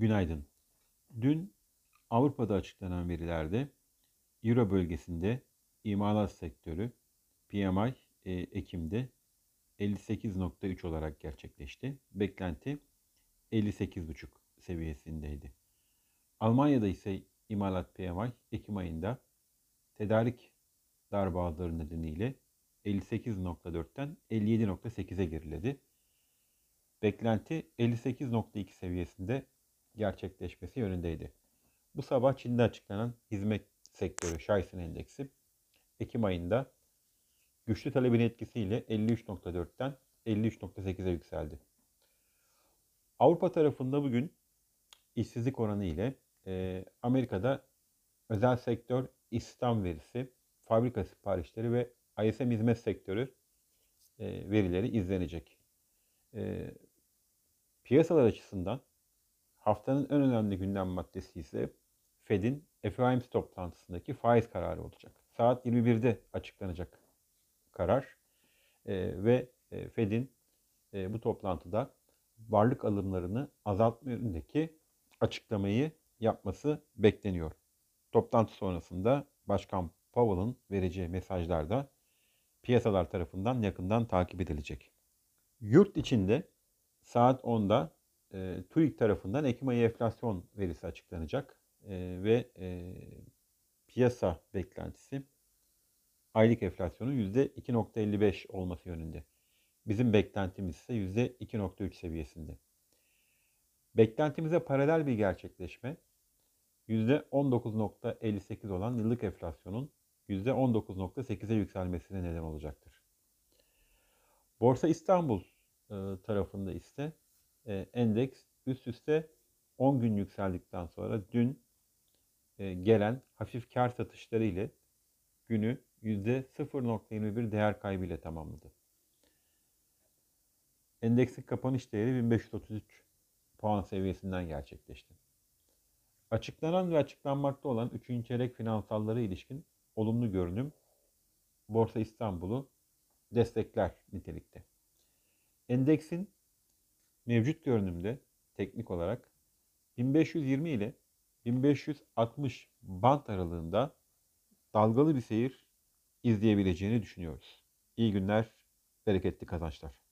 Günaydın. Dün Avrupa'da açıklanan verilerde Euro bölgesinde imalat sektörü PMI Ekim'de 58.3 olarak gerçekleşti. Beklenti 58.5 seviyesindeydi. Almanya'da ise imalat PMI Ekim ayında tedarik darboğazları nedeniyle 58.4'ten 57.8'e geriledi. Beklenti 58.2 seviyesinde gerçekleşmesi yönündeydi. Bu sabah Çin'de açıklanan hizmet sektörü Shaysen Endeksi Ekim ayında güçlü talebin etkisiyle 53.4'ten 53.8'e yükseldi. Avrupa tarafında bugün işsizlik oranı ile Amerika'da özel sektör istihdam verisi, fabrika siparişleri ve ISM hizmet sektörü verileri izlenecek. Piyasalar açısından haftanın en önemli gündem maddesi ise Fed'in FOMC toplantısındaki faiz kararı olacak. Saat 21'de açıklanacak karar ve Fed'in bu toplantıda varlık alımlarını azaltma yönündeki açıklamayı yapması bekleniyor. Toplantı sonrasında Başkan Powell'ın vereceği mesajlar da piyasalar tarafından yakından takip edilecek. Yurt içinde saat 10'da TÜİK tarafından Ekim ayı enflasyon verisi açıklanacak ve piyasa beklentisi aylık enflasyonun %2.55 olması yönünde. Bizim beklentimiz ise %2.3 seviyesinde. Beklentimize paralel bir gerçekleşme %19.58 olan yıllık enflasyonun %19.8'e yükselmesine neden olacaktır. Borsa İstanbul tarafında ise endeks üst üste 10 gün yükseldikten sonra dün gelen hafif kar satışları ile günü %0.21 değer kaybı ile tamamladı. Endeksin kapanış değeri 1533 puan seviyesinden gerçekleşti. Açıklanan ve açıklanmakta olan 3. çeyrek finansallara ilişkin olumlu görünüm Borsa İstanbul'u destekler nitelikte. Endeksin mevcut görünümde teknik olarak 1520 ile 1560 band aralığında dalgalı bir seyir izleyebileceğini düşünüyoruz. İyi günler, bereketli kazançlar.